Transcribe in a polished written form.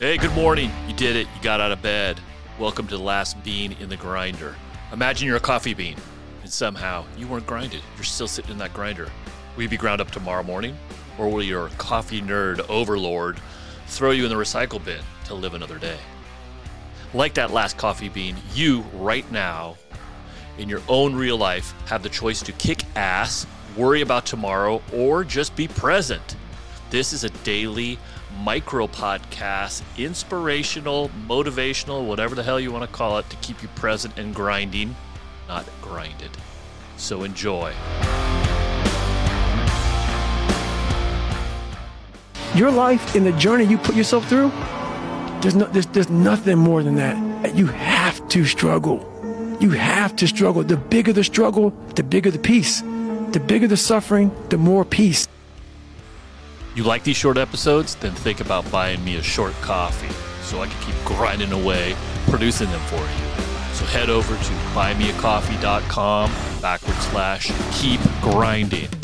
Hey, good morning. You did it. You got out of bed. Welcome to the last bean in the grinder. Imagine you're a coffee bean, and somehow you weren't grinded. You're still sitting in that grinder. Will you be ground up tomorrow morning? Or will your coffee nerd overlord throw you in the recycle bin to live another day? Like that last coffee bean, you right now, in your own real life, have the choice to kick ass, worry about tomorrow, or just be present. This is a daily micro podcast, inspirational, motivational, whatever the hell you want to call it, to keep you present and grinding, not grinded. So enjoy. Your life and the journey you put yourself through, there's nothing more than that. You have to struggle. You have to struggle. The bigger the struggle, the bigger the peace. The bigger the suffering, the more peace. You like these short episodes? Then think about buying me a short coffee so I can keep grinding away, producing them for you. So head over to BuyMeAcoffee.com/keepgrindin.